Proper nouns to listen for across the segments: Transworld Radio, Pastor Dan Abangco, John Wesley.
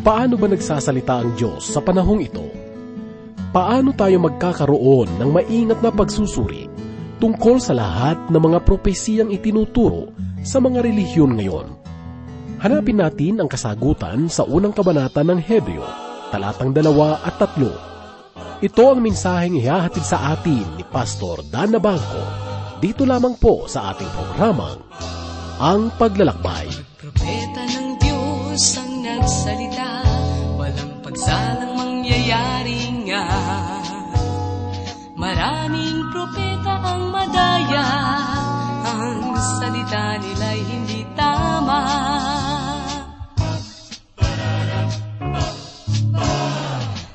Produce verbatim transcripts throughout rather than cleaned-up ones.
Paano ba nagsasalita ang Diyos sa panahong ito? Paano tayo magkakaroon ng maingat na pagsusuri tungkol sa lahat ng mga propesiyang itinuturo sa mga relihiyon ngayon? Hanapin natin ang kasagutan sa unang kabanata ng Hebreo, talatang dalawa at tatlo. Ito ang mensaheng ihahatid sa atin ni Pastor Dan Abangco, dito lamang po sa ating programang Ang Paglalakbay. Propeta ng Diyos ang nagsalita, walang pagsalang mangyayari nga. Maraming propeta ang madaya, ang salita nila'y hindi tama.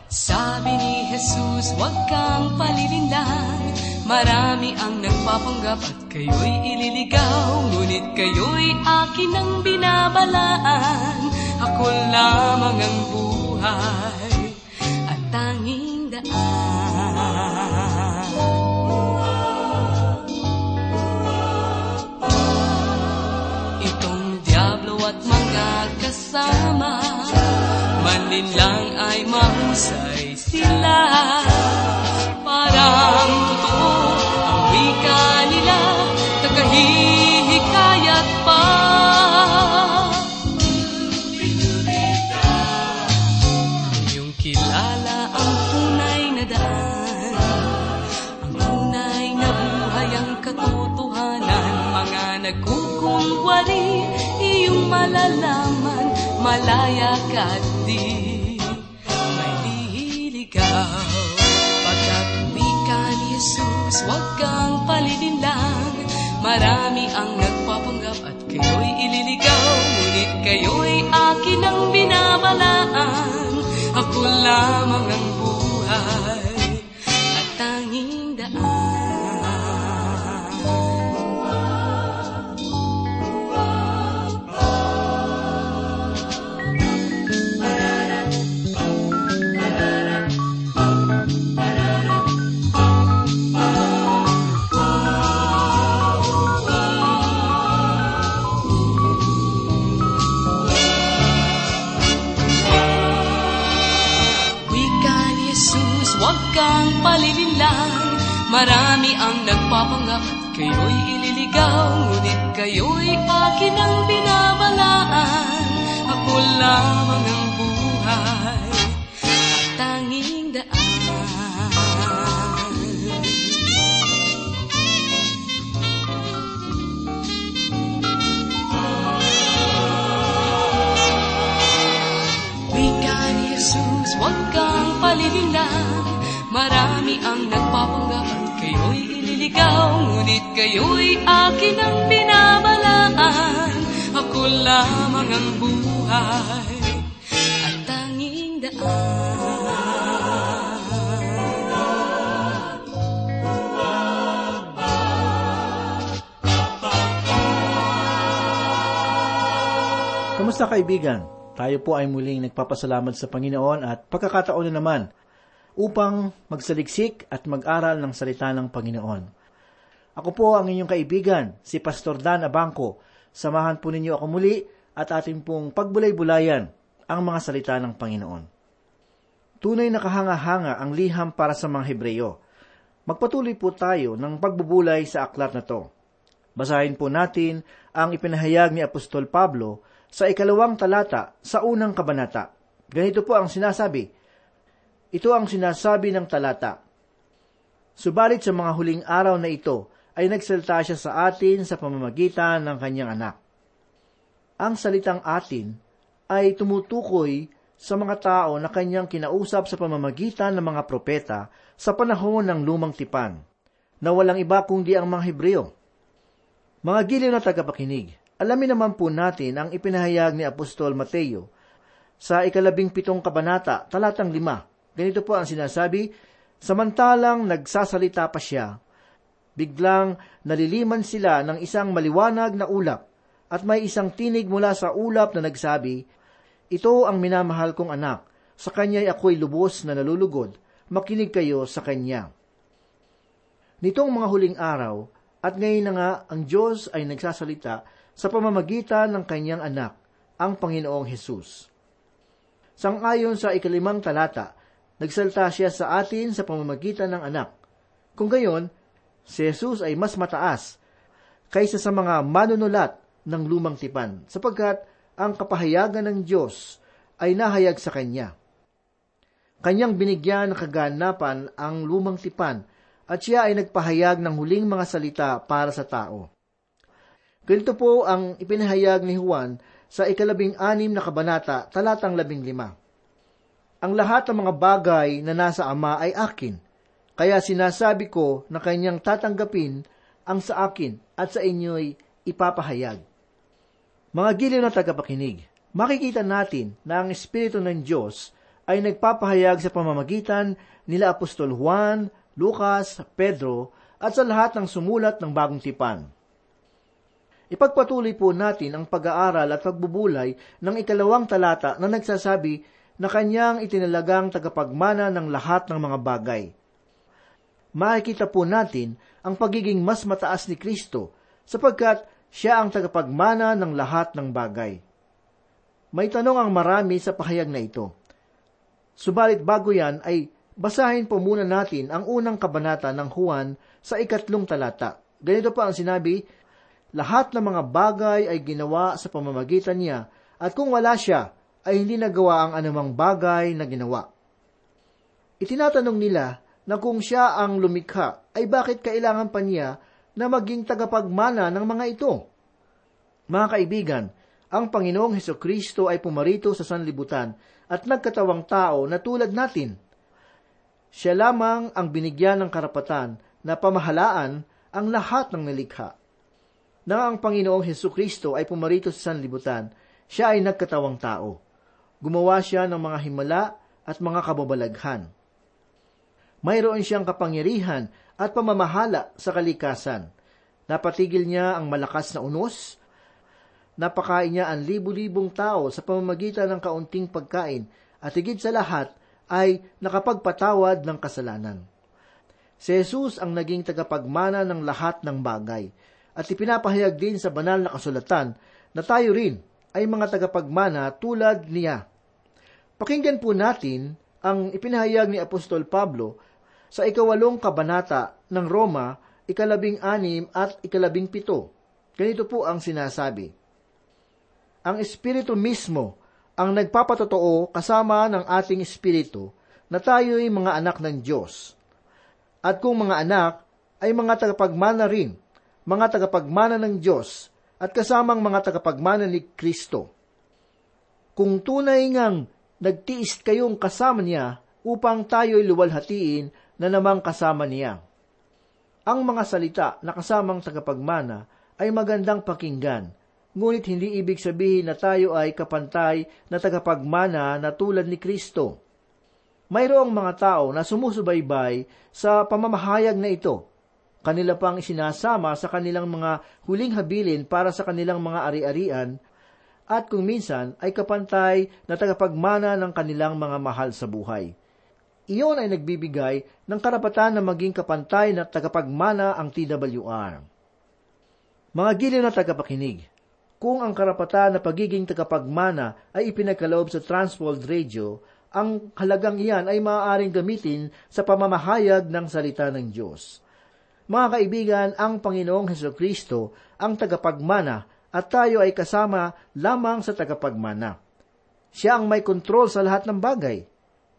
Sabi ni Jesus, huwag kang palilinlang, marami ang nagpapanggap at kayo'y ililigaw. Ngunit kayo'y akin ang binabalaan, ako lamang ang buhay at tanging daan. Itong diablo at mga kasama, malinlang ay mahusay sila. Parang totoo ang wika nila, nakahihikayat pa. Ang iyong kilala ang tunay na daan, ang tunay na buhay, ang katotohanan. Mga nagkukunwari, iyong malalaman, malaya ka di may lihiligaw. Jesus, huwag kang palilinlang, marami ang nagpapanggap at kayo'y ililigaw. Ngunit kayo'y akin ang binabalaan, ako lamang ang buhay at tanging daan. Marami ang nagpapanggap at kayo'y ililigaw. Ngunit kayo'y akin ang binabalaan, ako lamang ang buhay at tanging daan. Wika ni Jesus, huwag kang palilinlang, marami ang nagpapanggap at kayo'y ililigaw. Ngunit kayo'y akin ang binabalaan, ako lamang ang buhay at tanging daan. Kamusta kaibigan? Tayo po ay muling nagpapasalamat sa Panginoon at pagkakataon na naman upang magsaliksik at mag-aral ng salita ng Panginoon. Ako po ang inyong kaibigan, si Pastor Dan Abangco. Samahan po ninyo ako muli at ating pong pagbulay-bulayan ang mga salita ng Panginoon. Tunay na kahanga-hanga ang liham para sa mga Hebreo. Magpatuloy po tayo ng pagbubulay sa aklat na to. Basahin po natin ang ipinahayag ni Apostol Pablo sa ikalawang talata sa unang kabanata. Ganito po ang sinasabi. Ito ang sinasabi ng talata. Subalit sa mga huling araw na ito ay nagsalita siya sa atin sa pamamagitan ng kanyang anak. Ang salitang atin ay tumutukoy sa mga tao na kanyang kinausap sa pamamagitan ng mga propeta sa panahon ng Lumang Tipan, na walang iba kundi ang mga Hebreo. Mga giliw na tagapakinig, alamin naman po natin ang ipinahayag ni Apostol Mateo sa ikalabing pitong kabanata, talatang lima. Ganito po ang sinasabi, samantalang nagsasalita pa siya, biglang naliliman sila ng isang maliwanag na ulap, at may isang tinig mula sa ulap na nagsabi, ito ang minamahal kong anak, sa kanya'y ako'y lubos na nalulugod, makinig kayo sa kanya. Nitong mga huling araw, at ngayon na nga, ang Diyos ay nagsasalita sa pamamagitan ng kanyang anak, ang Panginoong Hesus. Sang-ayon sa ikalimang talata, nagsalta siya sa atin sa pamamagitan ng anak. Kung gayon, si Jesus ay mas mataas kaysa sa mga manunulat ng lumang tipan, sapagkat ang kapahayagan ng Diyos ay nahayag sa Kanya. Kanyang binigyan ng kaganapan ang lumang tipan, at siya ay nagpahayag ng huling mga salita para sa tao. Ganito po ang ipinahayag ni Juan sa ikalabing anim na kabanata, talatang labing lima. Ang lahat ng mga bagay na nasa Ama ay akin, kaya sinasabi ko na Kanyang tatanggapin ang sa akin at sa inyo'y ipapahayag. Mga giliw na tagapakinig, makikita natin na ang Espiritu ng Diyos ay nagpapahayag sa pamamagitan nila Apostol Juan, Lucas, Pedro, at sa lahat ng sumulat ng Bagong Tipan. Ipagpatuloy po natin ang pag-aaral at pagbubulay ng ikalawang talata na nagsasabi na Kanyang itinalagang tagapagmana ng lahat ng mga bagay. Makikita po natin ang pagiging mas mataas ni Kristo, sapagkat siya ang tagapagmana ng lahat ng bagay. May tanong ang marami sa pahayag na ito. Subalit bago yan ay basahin po muna natin ang unang kabanata ng Juan sa ikatlong talata. Ganito pa ang sinabi, lahat ng mga bagay ay ginawa sa pamamagitan niya, at kung wala siya, ay hindi nagawa ang anumang bagay na ginawa. Itinatanong nila na kung siya ang lumikha, ay bakit kailangan pa niya na maging tagapagmana ng mga ito? Mga kaibigan, ang Panginoong Hesukristo ay pumarito sa sanlibutan at nagkatawang tao na tulad natin. Siya lamang ang binigyan ng karapatan na pamahalaan ang lahat ng nilikha. Nang ang Panginoong Hesukristo ay pumarito sa sanlibutan, siya ay nagkatawang tao. Gumawa siya ng mga himala at mga kababalaghan. Mayroon siyang kapangyarihan at pamamahala sa kalikasan. Napatigil niya ang malakas na unos. Napakain niya ang libu-libong tao sa pamamagitan ng kaunting pagkain, at higit sa lahat ay nakapagpatawad ng kasalanan. Si Jesus ang naging tagapagmana ng lahat ng bagay, at ipinapahayag din sa banal na kasulatan na tayo rin ay mga tagapagmana tulad niya. Pakinggan po natin ang ipinahayag ni Apostol Pablo sa ikawalong kabanata ng Roma, ikalabing anim at ikalabing pito. Ganito po ang sinasabi. Ang Espiritu mismo ang nagpapatotoo kasama ng ating espiritu na tayo'y mga anak ng Diyos. At kung mga anak, ay mga tagapagmana rin, mga tagapagmana ng Diyos, at kasamang mga tagapagmana ni Kristo. Kung tunay ngang nagtiis kayong kasama niya upang tayo'y luwalhatiin na namang kasama niya. Ang mga salita na kasamang tagapagmana ay magandang pakinggan, ngunit hindi ibig sabihin na tayo ay kapantay na tagapagmana na tulad ni Kristo. Mayroong mga tao na sumusubaybay sa pamamahayag na ito. Kanila pang isinasama sa kanilang mga huling habilin para sa kanilang mga ari-arian, at kung minsan ay kapantay na tagapagmana ng kanilang mga mahal sa buhay. Iyon ay nagbibigay ng karapatan na maging kapantay na tagapagmana ang T W R. Mga giliw na tagapakinig, kung ang karapatan na pagiging tagapagmana ay ipinagkaloob sa Transworld Radio, ang halagang iyan ay maaaring gamitin sa pamamahayag ng salita ng Diyos. Mga kaibigan, ang Panginoong Hesukristo ang tagapagmana at tayo ay kasama lamang sa tagapagmana. Siya ang may kontrol sa lahat ng bagay.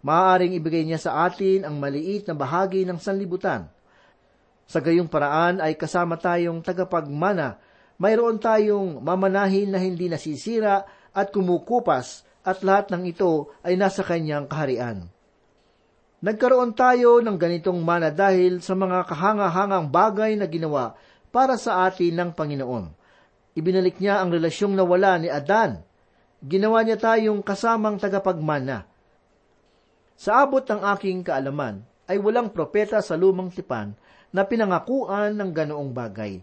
Maaaring ibigay niya sa atin ang maliit na bahagi ng sanlibutan. Sa gayong paraan ay kasama tayong tagapagmana. Mayroon tayong mamanahin na hindi nasisira at kumukupas, at lahat ng ito ay nasa Kanyang kaharian. Nagkaroon tayo ng ganitong mana dahil sa mga kahangahangang bagay na ginawa para sa atin ng Panginoon. Ibinalik niya ang relasyong nawala ni Adan. Ginawa niya tayong kasamang tagapagmana. Sa abot ng aking kaalaman ay walang propeta sa lumang tipan na pinangakuan ng ganoong bagay.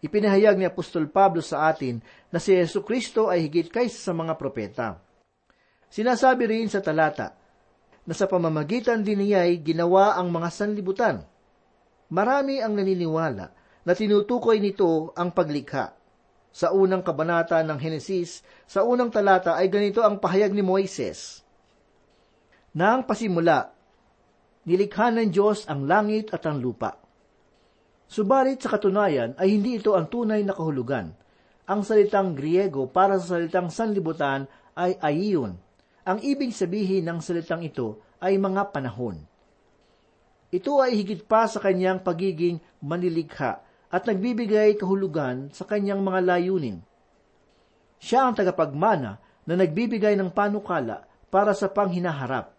Ipinahayag ni Apostol Pablo sa atin na si Hesukristo ay higit kaysa sa mga propeta. Sinasabi rin sa talata na sa pamamagitan din niya ay ginawa ang mga sanlibutan. Marami ang naniniwala na tinutukoy nito ang paglikha. Sa unang kabanata ng Henesis, sa unang talata ay ganito ang pahayag ni Moises. Nang pasimula, nilikha ng Diyos ang langit at ang lupa. Subalit sa katunayan ay hindi ito ang tunay na kahulugan. Ang salitang Griego para sa salitang sanlibutan ay aion. Ang ibig sabihin ng salitang ito ay mga panahon. Ito ay higit pa sa kanyang pagiging manilikha at nagbibigay kahulugan sa kanyang mga layunin. Siya ang tagapagmana na nagbibigay ng panukala para sa panghinaharap.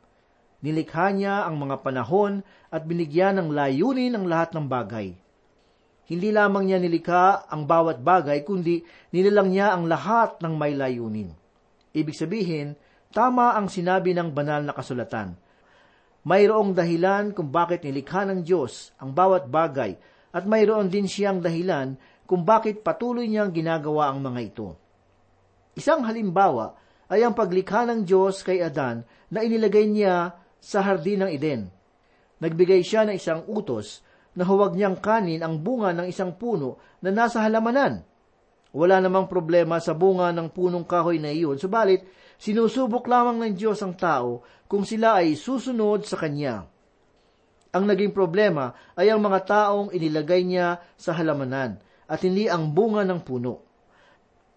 Nilikha niya ang mga panahon at binigyan ng layunin ang lahat ng bagay. Hindi lamang niya nilikha ang bawat bagay, kundi nilalang niya ang lahat ng may layunin. Ibig sabihin, tama ang sinabi ng banal na kasulatan. Mayroong dahilan kung bakit nilikha ng Diyos ang bawat bagay, at mayroon din siyang dahilan kung bakit patuloy niyang ginagawa ang mga ito. Isang halimbawa ay ang paglikha ng Diyos kay Adan na inilagay niya sa hardin ng Eden. Nagbigay siya ng isang utos na huwag niyang kanin ang bunga ng isang puno na nasa halamanan. Wala namang problema sa bunga ng punong kahoy na iyon, subalit sinusubok lamang ng Diyos ang tao kung sila ay susunod sa Kanya. Ang naging problema ay ang mga taong inilagay niya sa halamanan at hindi ang bunga ng puno.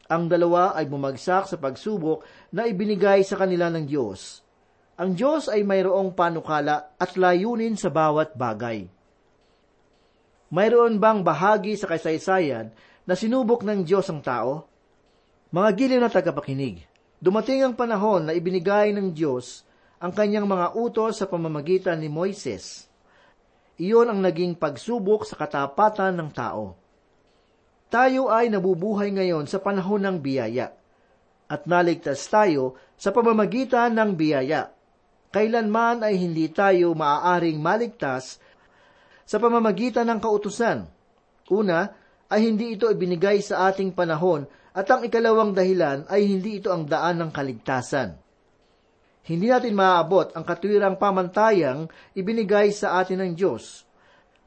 Ang dalawa ay bumagsak sa pagsubok na ibinigay sa kanila ng Diyos. Ang Diyos ay mayroong panukala at layunin sa bawat bagay. Mayroon bang bahagi sa kasaysayan na sinubok ng Diyos ang tao? Mga giliw na tagapakinig, dumating ang panahon na ibinigay ng Diyos ang kanyang mga utos sa pamamagitan ni Moises. Iyon ang naging pagsubok sa katapatan ng tao. Tayo ay nabubuhay ngayon sa panahon ng biyaya, at naligtas tayo sa pamamagitan ng biyaya. Kailanman ay hindi tayo maaaring maligtas sa pamamagitan ng kautusan. Una, ay hindi ito ibinigay sa ating panahon, at ang ikalawang dahilan ay hindi ito ang daan ng kaligtasan. Hindi natin maaabot ang katwirang pamantayang ibinigay sa atin ng Diyos,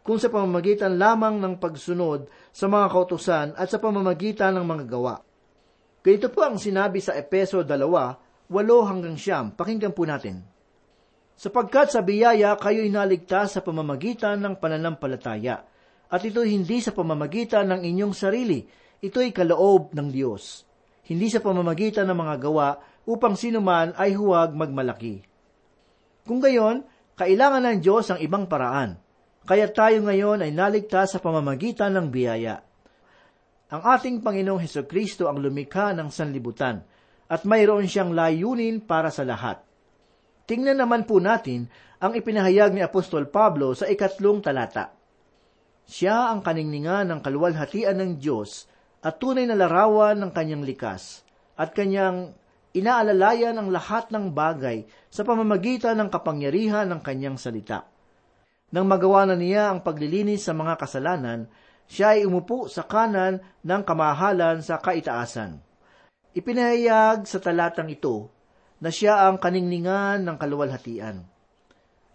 kung sa pamamagitan lamang ng pagsunod sa mga kautusan at sa pamamagitan ng mga gawa. Ganito po ang sinabi sa Epeso two, eight hanggang nine. Pakinggan po natin. Sapagkat sa biyaya kayo'y naligtas sa pamamagitan ng pananampalataya, at ito'y hindi sa pamamagitan ng inyong sarili, ito'y kaloob ng Diyos, hindi sa pamamagitan ng mga gawa, upang sinuman ay huwag magmalaki. Kung gayon, kailangan ng Diyos ang ibang paraan, kaya tayo ngayon ay naligtas sa pamamagitan ng biyaya. Ang ating Panginoong Hesukristo ang lumikha ng sanlibutan, at mayroon siyang layunin para sa lahat. Tingnan naman po natin ang ipinahayag ni Apostol Pablo sa ikatlong talata. Siya ang kaningningan ng kaluwalhatian ng Diyos at tunay na larawan ng kanyang likas, at kanyang inaalalayan ang lahat ng bagay sa pamamagitan ng kapangyarihan ng kanyang salita. Nang magawa na niya ang paglilinis sa mga kasalanan, siya ay umupo sa kanan ng kamahalan sa kaitaasan. Ipinahayag sa talatang ito na siya ang kaningningan ng kaluwalhatian.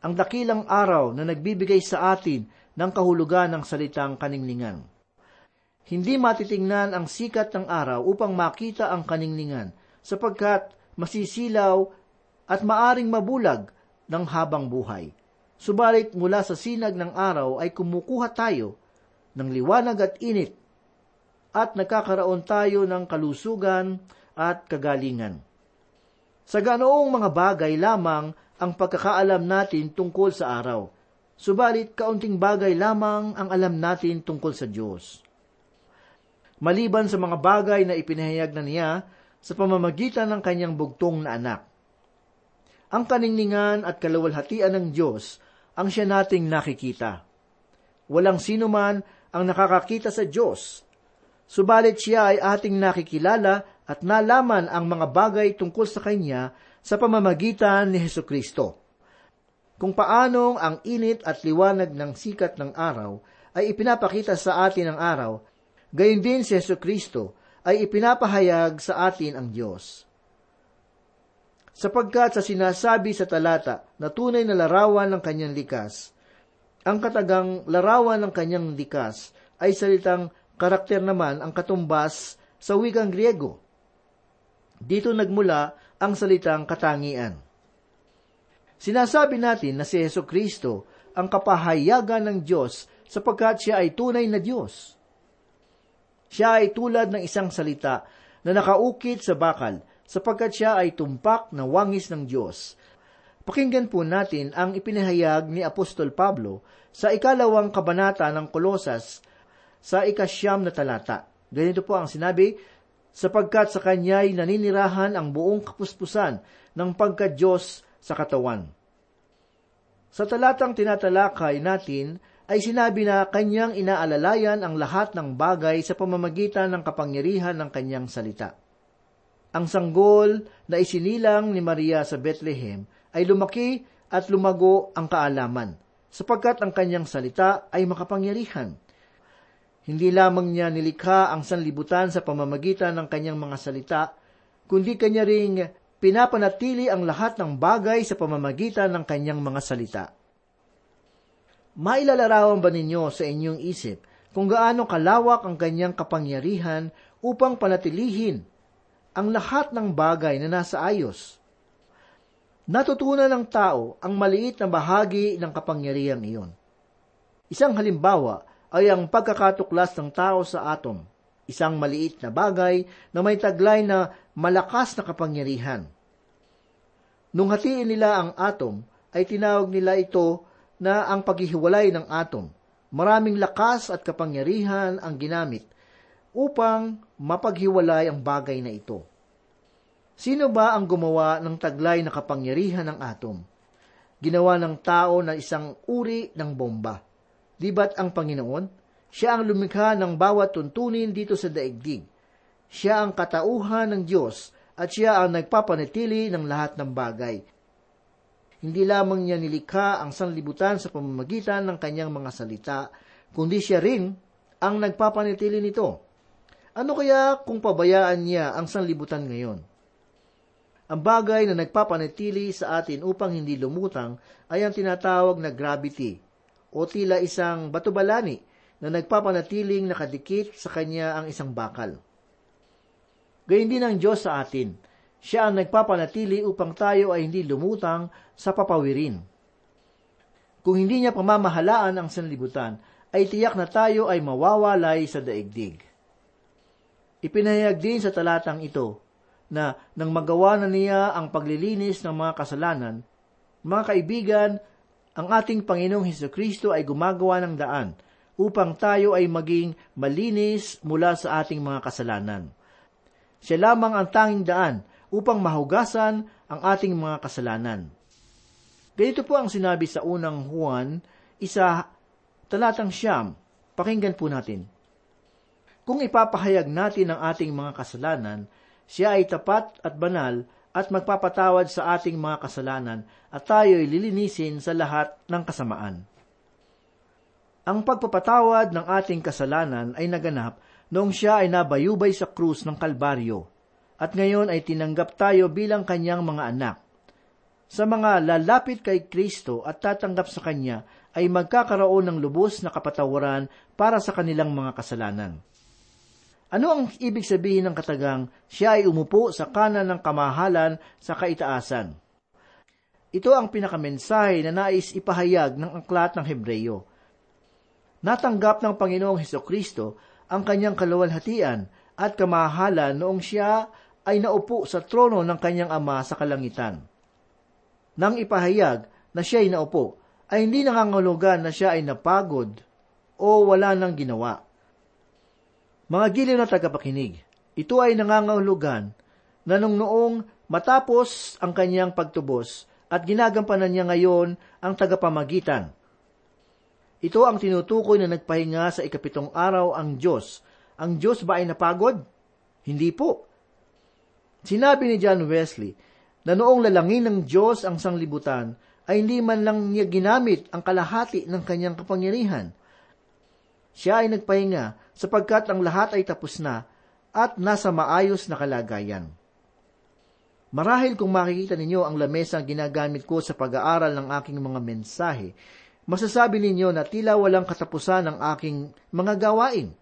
Ang dakilang araw na nagbibigay sa atin ng kahulugan ng salitang kaningningan. Hindi matitingnan ang sikat ng araw upang makita ang kaningningan, sapagkat masisilaw at maaring mabulag ng habang buhay. Subalit mula sa sinag ng araw ay kumukuha tayo ng liwanag at init, at nakakaraon tayo ng kalusugan at kagalingan. Sa ganoong mga bagay lamang ang pagkakaalam natin tungkol sa araw, subalit kaunting bagay lamang ang alam natin tungkol sa Diyos. Maliban sa mga bagay na ipinahayag na niya sa pamamagitan ng kanyang bugtong na anak, ang kaningningan at kaluwalhatian ng Diyos ang siya nating nakikita. Walang sino man ang nakakakita sa Diyos, subalit siya ay ating nakikilala at nalaman ang mga bagay tungkol sa Kanya sa pamamagitan ni Hesukristo. Kung paanong ang init at liwanag ng sikat ng araw ay ipinapakita sa atin ang araw, gayon din si Hesukristo ay ipinapahayag sa atin ang Diyos. Sapagkat sa sinasabi sa talata na tunay na larawan ng Kanyang likas, ang katagang larawan ng Kanyang likas ay salitang karakter naman ang katumbas sa wikang Griego. Dito nagmula ang salitang katangian. Sinasabi natin na si Jesucristo ang kapahayagan ng Diyos sapagkat siya ay tunay na Diyos. Siya ay tulad ng isang salita na nakaukit sa bakal sapagkat siya ay tumpak na wangis ng Diyos. Pakinggan po natin ang ipinahayag ni Apostol Pablo sa ikalawang kabanata ng Kolosas sa ikasyam na talata. Ganito po ang sinabi, sapagkat sa kanya'y naninirahan ang buong kapuspusan ng pagka-Diyos sa katawan. Sa talatang tinatalakay natin ay sinabi na kanyang inaalalayan ang lahat ng bagay sa pamamagitan ng kapangyarihan ng kanyang salita. Ang sanggol na isinilang ni Maria sa Bethlehem ay lumaki at lumago ang kaalaman, sapagkat ang kanyang salita ay makapangyarihan. Hindi lamang niya nilikha ang sanlibutan sa pamamagitan ng kanyang mga salita, kundi kanya ring pinapanatili ang lahat ng bagay sa pamamagitan ng kanyang mga salita. Mailalarawan ba ninyo sa inyong isip kung gaano kalawak ang kanyang kapangyarihan upang panatilihin ang lahat ng bagay na nasa ayos? Natutunan ng tao ang maliit na bahagi ng kapangyarihang iyon. Isang halimbawa ay ang pagkakatuklas ng tao sa atom, isang maliit na bagay na may taglay na malakas na kapangyarihan. Nung hatiin nila ang atom, ay tinawag nila ito na ang paghihiwalay ng atom. Maraming lakas at kapangyarihan ang ginamit upang mapaghiwalay ang bagay na ito. Sino ba ang gumawa ng taglay na kapangyarihan ng atom? Ginawa ng tao na isang uri ng bomba. Di ba't ang Panginoon? Siya ang lumikha ng bawat tuntunin dito sa daigdig. Siya ang katauhan ng Diyos at siya ang nagpapanatili ng lahat ng bagay. Hindi lamang niya nilikha ang sanlibutan sa pamamagitan ng kanyang mga salita, kundi siya rin ang nagpapanatili nito. Ano kaya kung pabayaan niya ang sanlibutan ngayon? Ang bagay na nagpapanatili sa atin upang hindi lumutang ay ang tinatawag na gravity, o tila isang batubalani na nagpapanatiling nakadikit sa kanya ang isang bakal. Gayun din ang Diyos sa atin. Siya ang nagpapanatili upang tayo ay hindi lumutang sa papawirin. Kung hindi niya pamamahalaan ang sanlibutan, ay tiyak na tayo ay mawawalay sa daigdig. Ipinahayag din sa talatang ito, na nang magawa na niya ang paglilinis ng mga kasalanan, mga kaibigan, ang ating Panginoong Jesucristo ay gumagawa ng daan upang tayo ay maging malinis mula sa ating mga kasalanan. Siya lamang ang tanging daan upang mahugasan ang ating mga kasalanan. Ganito po ang sinabi sa unang Juan, isa talatang siyam. Pakinggan po natin. Kung ipapahayag natin ang ating mga kasalanan, siya ay tapat at banal at magpapatawad sa ating mga kasalanan at tayo'y lilinisin sa lahat ng kasamaan. Ang pagpapatawad ng ating kasalanan ay naganap noong siya ay nabayubay sa krus ng Kalbaryo at ngayon ay tinanggap tayo bilang kanyang mga anak. Sa mga lalapit kay Kristo at tatanggap sa kanya ay magkakaroon ng lubos na kapatawaran para sa kanilang mga kasalanan. Ano ang ibig sabihin ng katagang siya ay umupo sa kanan ng kamahalan sa kaitaasan? Ito ang pinakamensahe na nais ipahayag ng aklat ng Hebreyo. Natanggap ng Panginoong Jesucristo ang kanyang kaluwalhatian at kamahalan noong siya ay naupo sa trono ng kanyang Ama sa kalangitan. Nang ipahayag na siya ay naupo, ay hindi nangangahulugan na siya ay napagod o wala nang ginawa. Mga giliw na tagapakinig, ito ay nangangahulugan na nung noong matapos ang kanyang pagtubos at ginagampanan niya ngayon ang tagapamagitan. Ito ang tinutukoy na nagpahinga sa ikapitong araw ang Diyos. Ang Diyos ba ay napagod? Hindi po. Sinabi ni John Wesley na noong lalangin ng Diyos ang sanglibutan ay hindi man lang niya ginamit ang kalahati ng kanyang kapangyarihan. Siya ay nagpahinga sapagkat ang lahat ay tapos na at nasa maayos na kalagayan. Marahil kung makikita ninyo ang lamesang ginagamit ko sa pag-aaral ng aking mga mensahe, masasabi ninyo na tila walang katapusan ang aking mga gawain.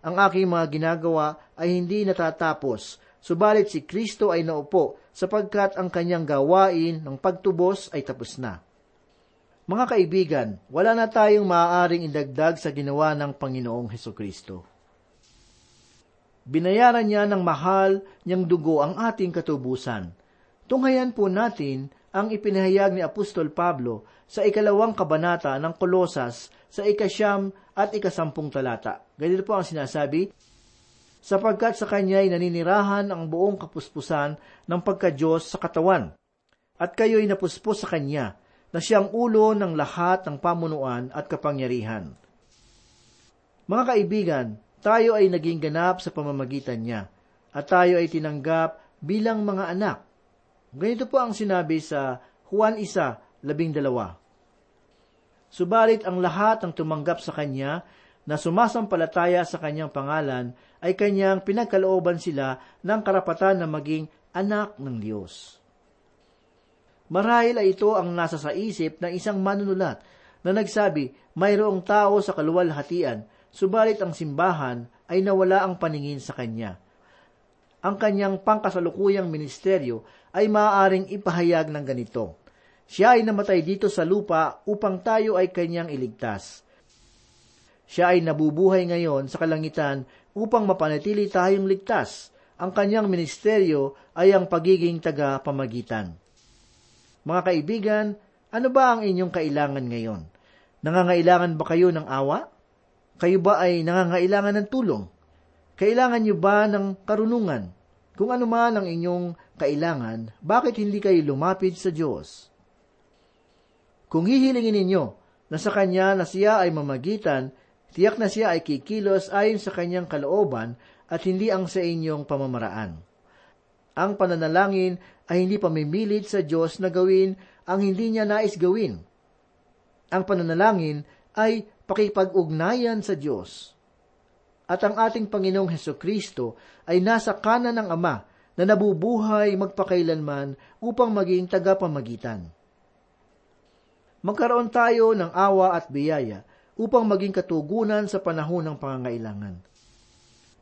Ang aking mga ginagawa ay hindi natatapos Subalit si Kristo ay naupo sapagkat ang kanyang gawain ng pagtubos ay tapos na. Mga kaibigan, wala na tayong maaaring idagdag sa ginawa ng Panginoong Hesukristo. Binayaran niya ng mahal niyang dugo ang ating katubusan. Tunghayan po natin ang ipinahayag ni Apostol Pablo sa ikalawang kabanata ng Kolosas sa ikasyam at ikasampung talata. Ganito po ang sinasabi, sapagkat sa kanya'y naninirahan ang buong kapuspusan ng pagka-Diyos sa katawan, at kayo'y napuspos sa kanya, na siyang ulo ng lahat ng pamunuan at kapangyarihan. Mga kaibigan, tayo ay naging ganap sa pamamagitan niya, at tayo ay tinanggap bilang mga anak. Ganito po ang sinabi sa Juan one, labing dalawa. Subalit ang lahat ng tumanggap sa kanya, na sumasampalataya sa kanyang pangalan, ay kanyang pinagkalooban sila ng karapatan na maging anak ng Diyos. Marahil ay ito ang nasa sa isip ng isang manunulat na nagsabi, mayroong tao sa kaluwalhatian, subalit ang simbahan ay nawala ang paningin sa kanya. Ang kanyang pangkasalukuyang ministeryo ay maaaring ipahayag ng ganito, siya ay namatay dito sa lupa upang tayo ay kanyang iligtas. Siya ay nabubuhay ngayon sa kalangitan upang mapanatili tayong ligtas. Ang kanyang ministeryo ay ang pagiging tagapamagitan. Mga kaibigan, ano ba ang inyong kailangan ngayon? Nangangailangan ba kayo ng awa? Kayo ba ay nangangailangan ng tulong? Kailangan niyo ba ng karunungan? Kung ano man ang inyong kailangan, bakit hindi kayo lumapit sa Diyos? Kung hihilingin ninyo na sa Kanya na siya ay mamagitan, tiyak na siya ay kikilos ayon sa kanyang kalooban at hindi ang sa inyong pamamaraan. Ang pananalangin ay hindi pamimilit sa Diyos na gawin ang hindi niya nais gawin. Ang pananalangin ay pakipag-ugnayan sa Diyos. At ang ating Panginoong Hesukristo ay nasa kanan ng Ama na nabubuhay magpakailanman upang maging tagapamagitan. Magkaroon tayo ng awa at biyaya upang maging katugunan sa panahon ng pangangailangan.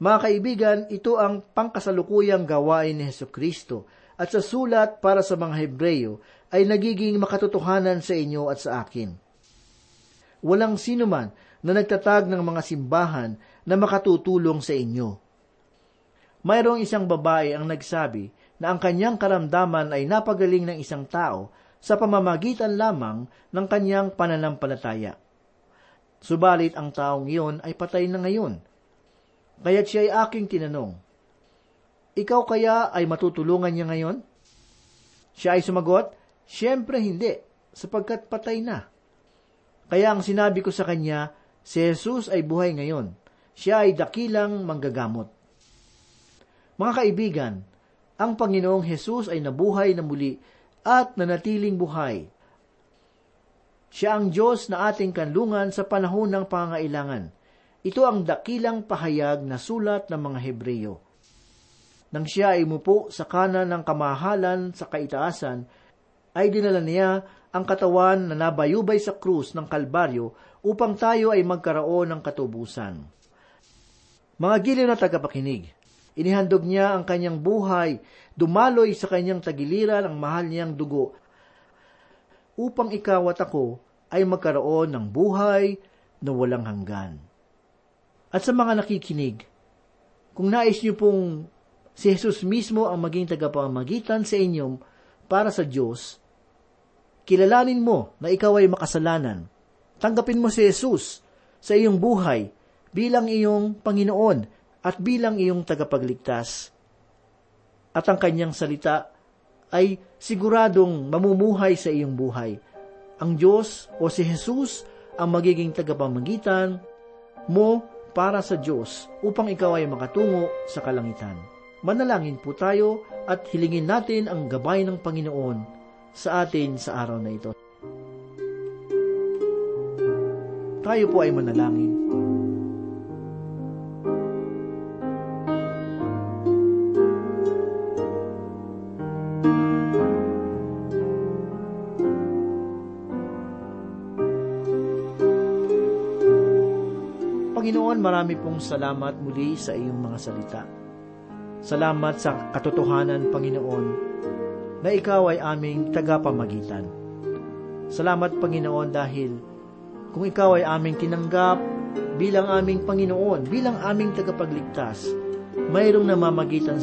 Mga kaibigan, ito ang pangkasalukuyang gawain ni Hesukristo at sa sulat para sa mga Hebreyo ay nagiging makatotohanan sa inyo at sa akin. Walang sino man na nagtatag ng mga simbahan na makatutulong sa inyo. Mayroong isang babae ang nagsabi na ang kanyang karamdaman ay napagaling ng isang tao sa pamamagitan lamang ng kanyang pananampalataya. Subalit ang taong iyon ay patay na ngayon. Kaya't siya ay aking tinanong, ikaw kaya ay matutulungan niya ngayon? Siya ay sumagot, siyempre hindi, sapagkat patay na. Kaya ang sinabi ko sa kanya, si Jesus ay buhay ngayon. Siya ay dakilang manggagamot. Mga kaibigan, ang Panginoong Jesus ay nabuhay na muli at nanatiling buhay. Siya ang Diyos na ating kanlungan sa panahon ng pangangailangan. Ito ang dakilang pahayag na sulat ng mga Hebreyo. Nang siya ay umupo sa kanan ng kamahalan sa kaitaasan, ay dinala niya ang katawan na nabayubay sa krus ng Kalbaryo upang tayo ay magkaroon ng katubusan. Mga giliw na tagapakinig, inihandog niya ang kanyang buhay, dumaloy sa kanyang tagiliran ang mahal niyang dugo, upang ikaw at ako ay magkaroon ng buhay na walang hanggan. At sa mga nakikinig, kung nais niyo pong si Jesus mismo ang maging tagapamagitan sa inyo para sa Diyos, kilalanin mo na ikaw ay makasalanan. Tanggapin mo si Jesus sa iyong buhay bilang iyong Panginoon at bilang iyong tagapagligtas. At ang kanyang salita ay siguradong mamumuhay sa iyong buhay. Ang Diyos o si Jesus ang magiging tagapamagitan mo para sa Diyos upang ikaw ay makatungo sa kalangitan. Manalangin po tayo at hilingin natin ang gabay ng Panginoon sa atin sa araw na ito. Tayo po ay manalangin. Panginoon, marami pong salamat muli sa iyong mga salita. Salamat sa katotohanan, Panginoon, na Ikaw ay aming tagapamagitan. Salamat, Panginoon, dahil kung Ikaw ay aming tinanggap bilang aming Panginoon, bilang aming tagapagligtas, mayroong namamagitan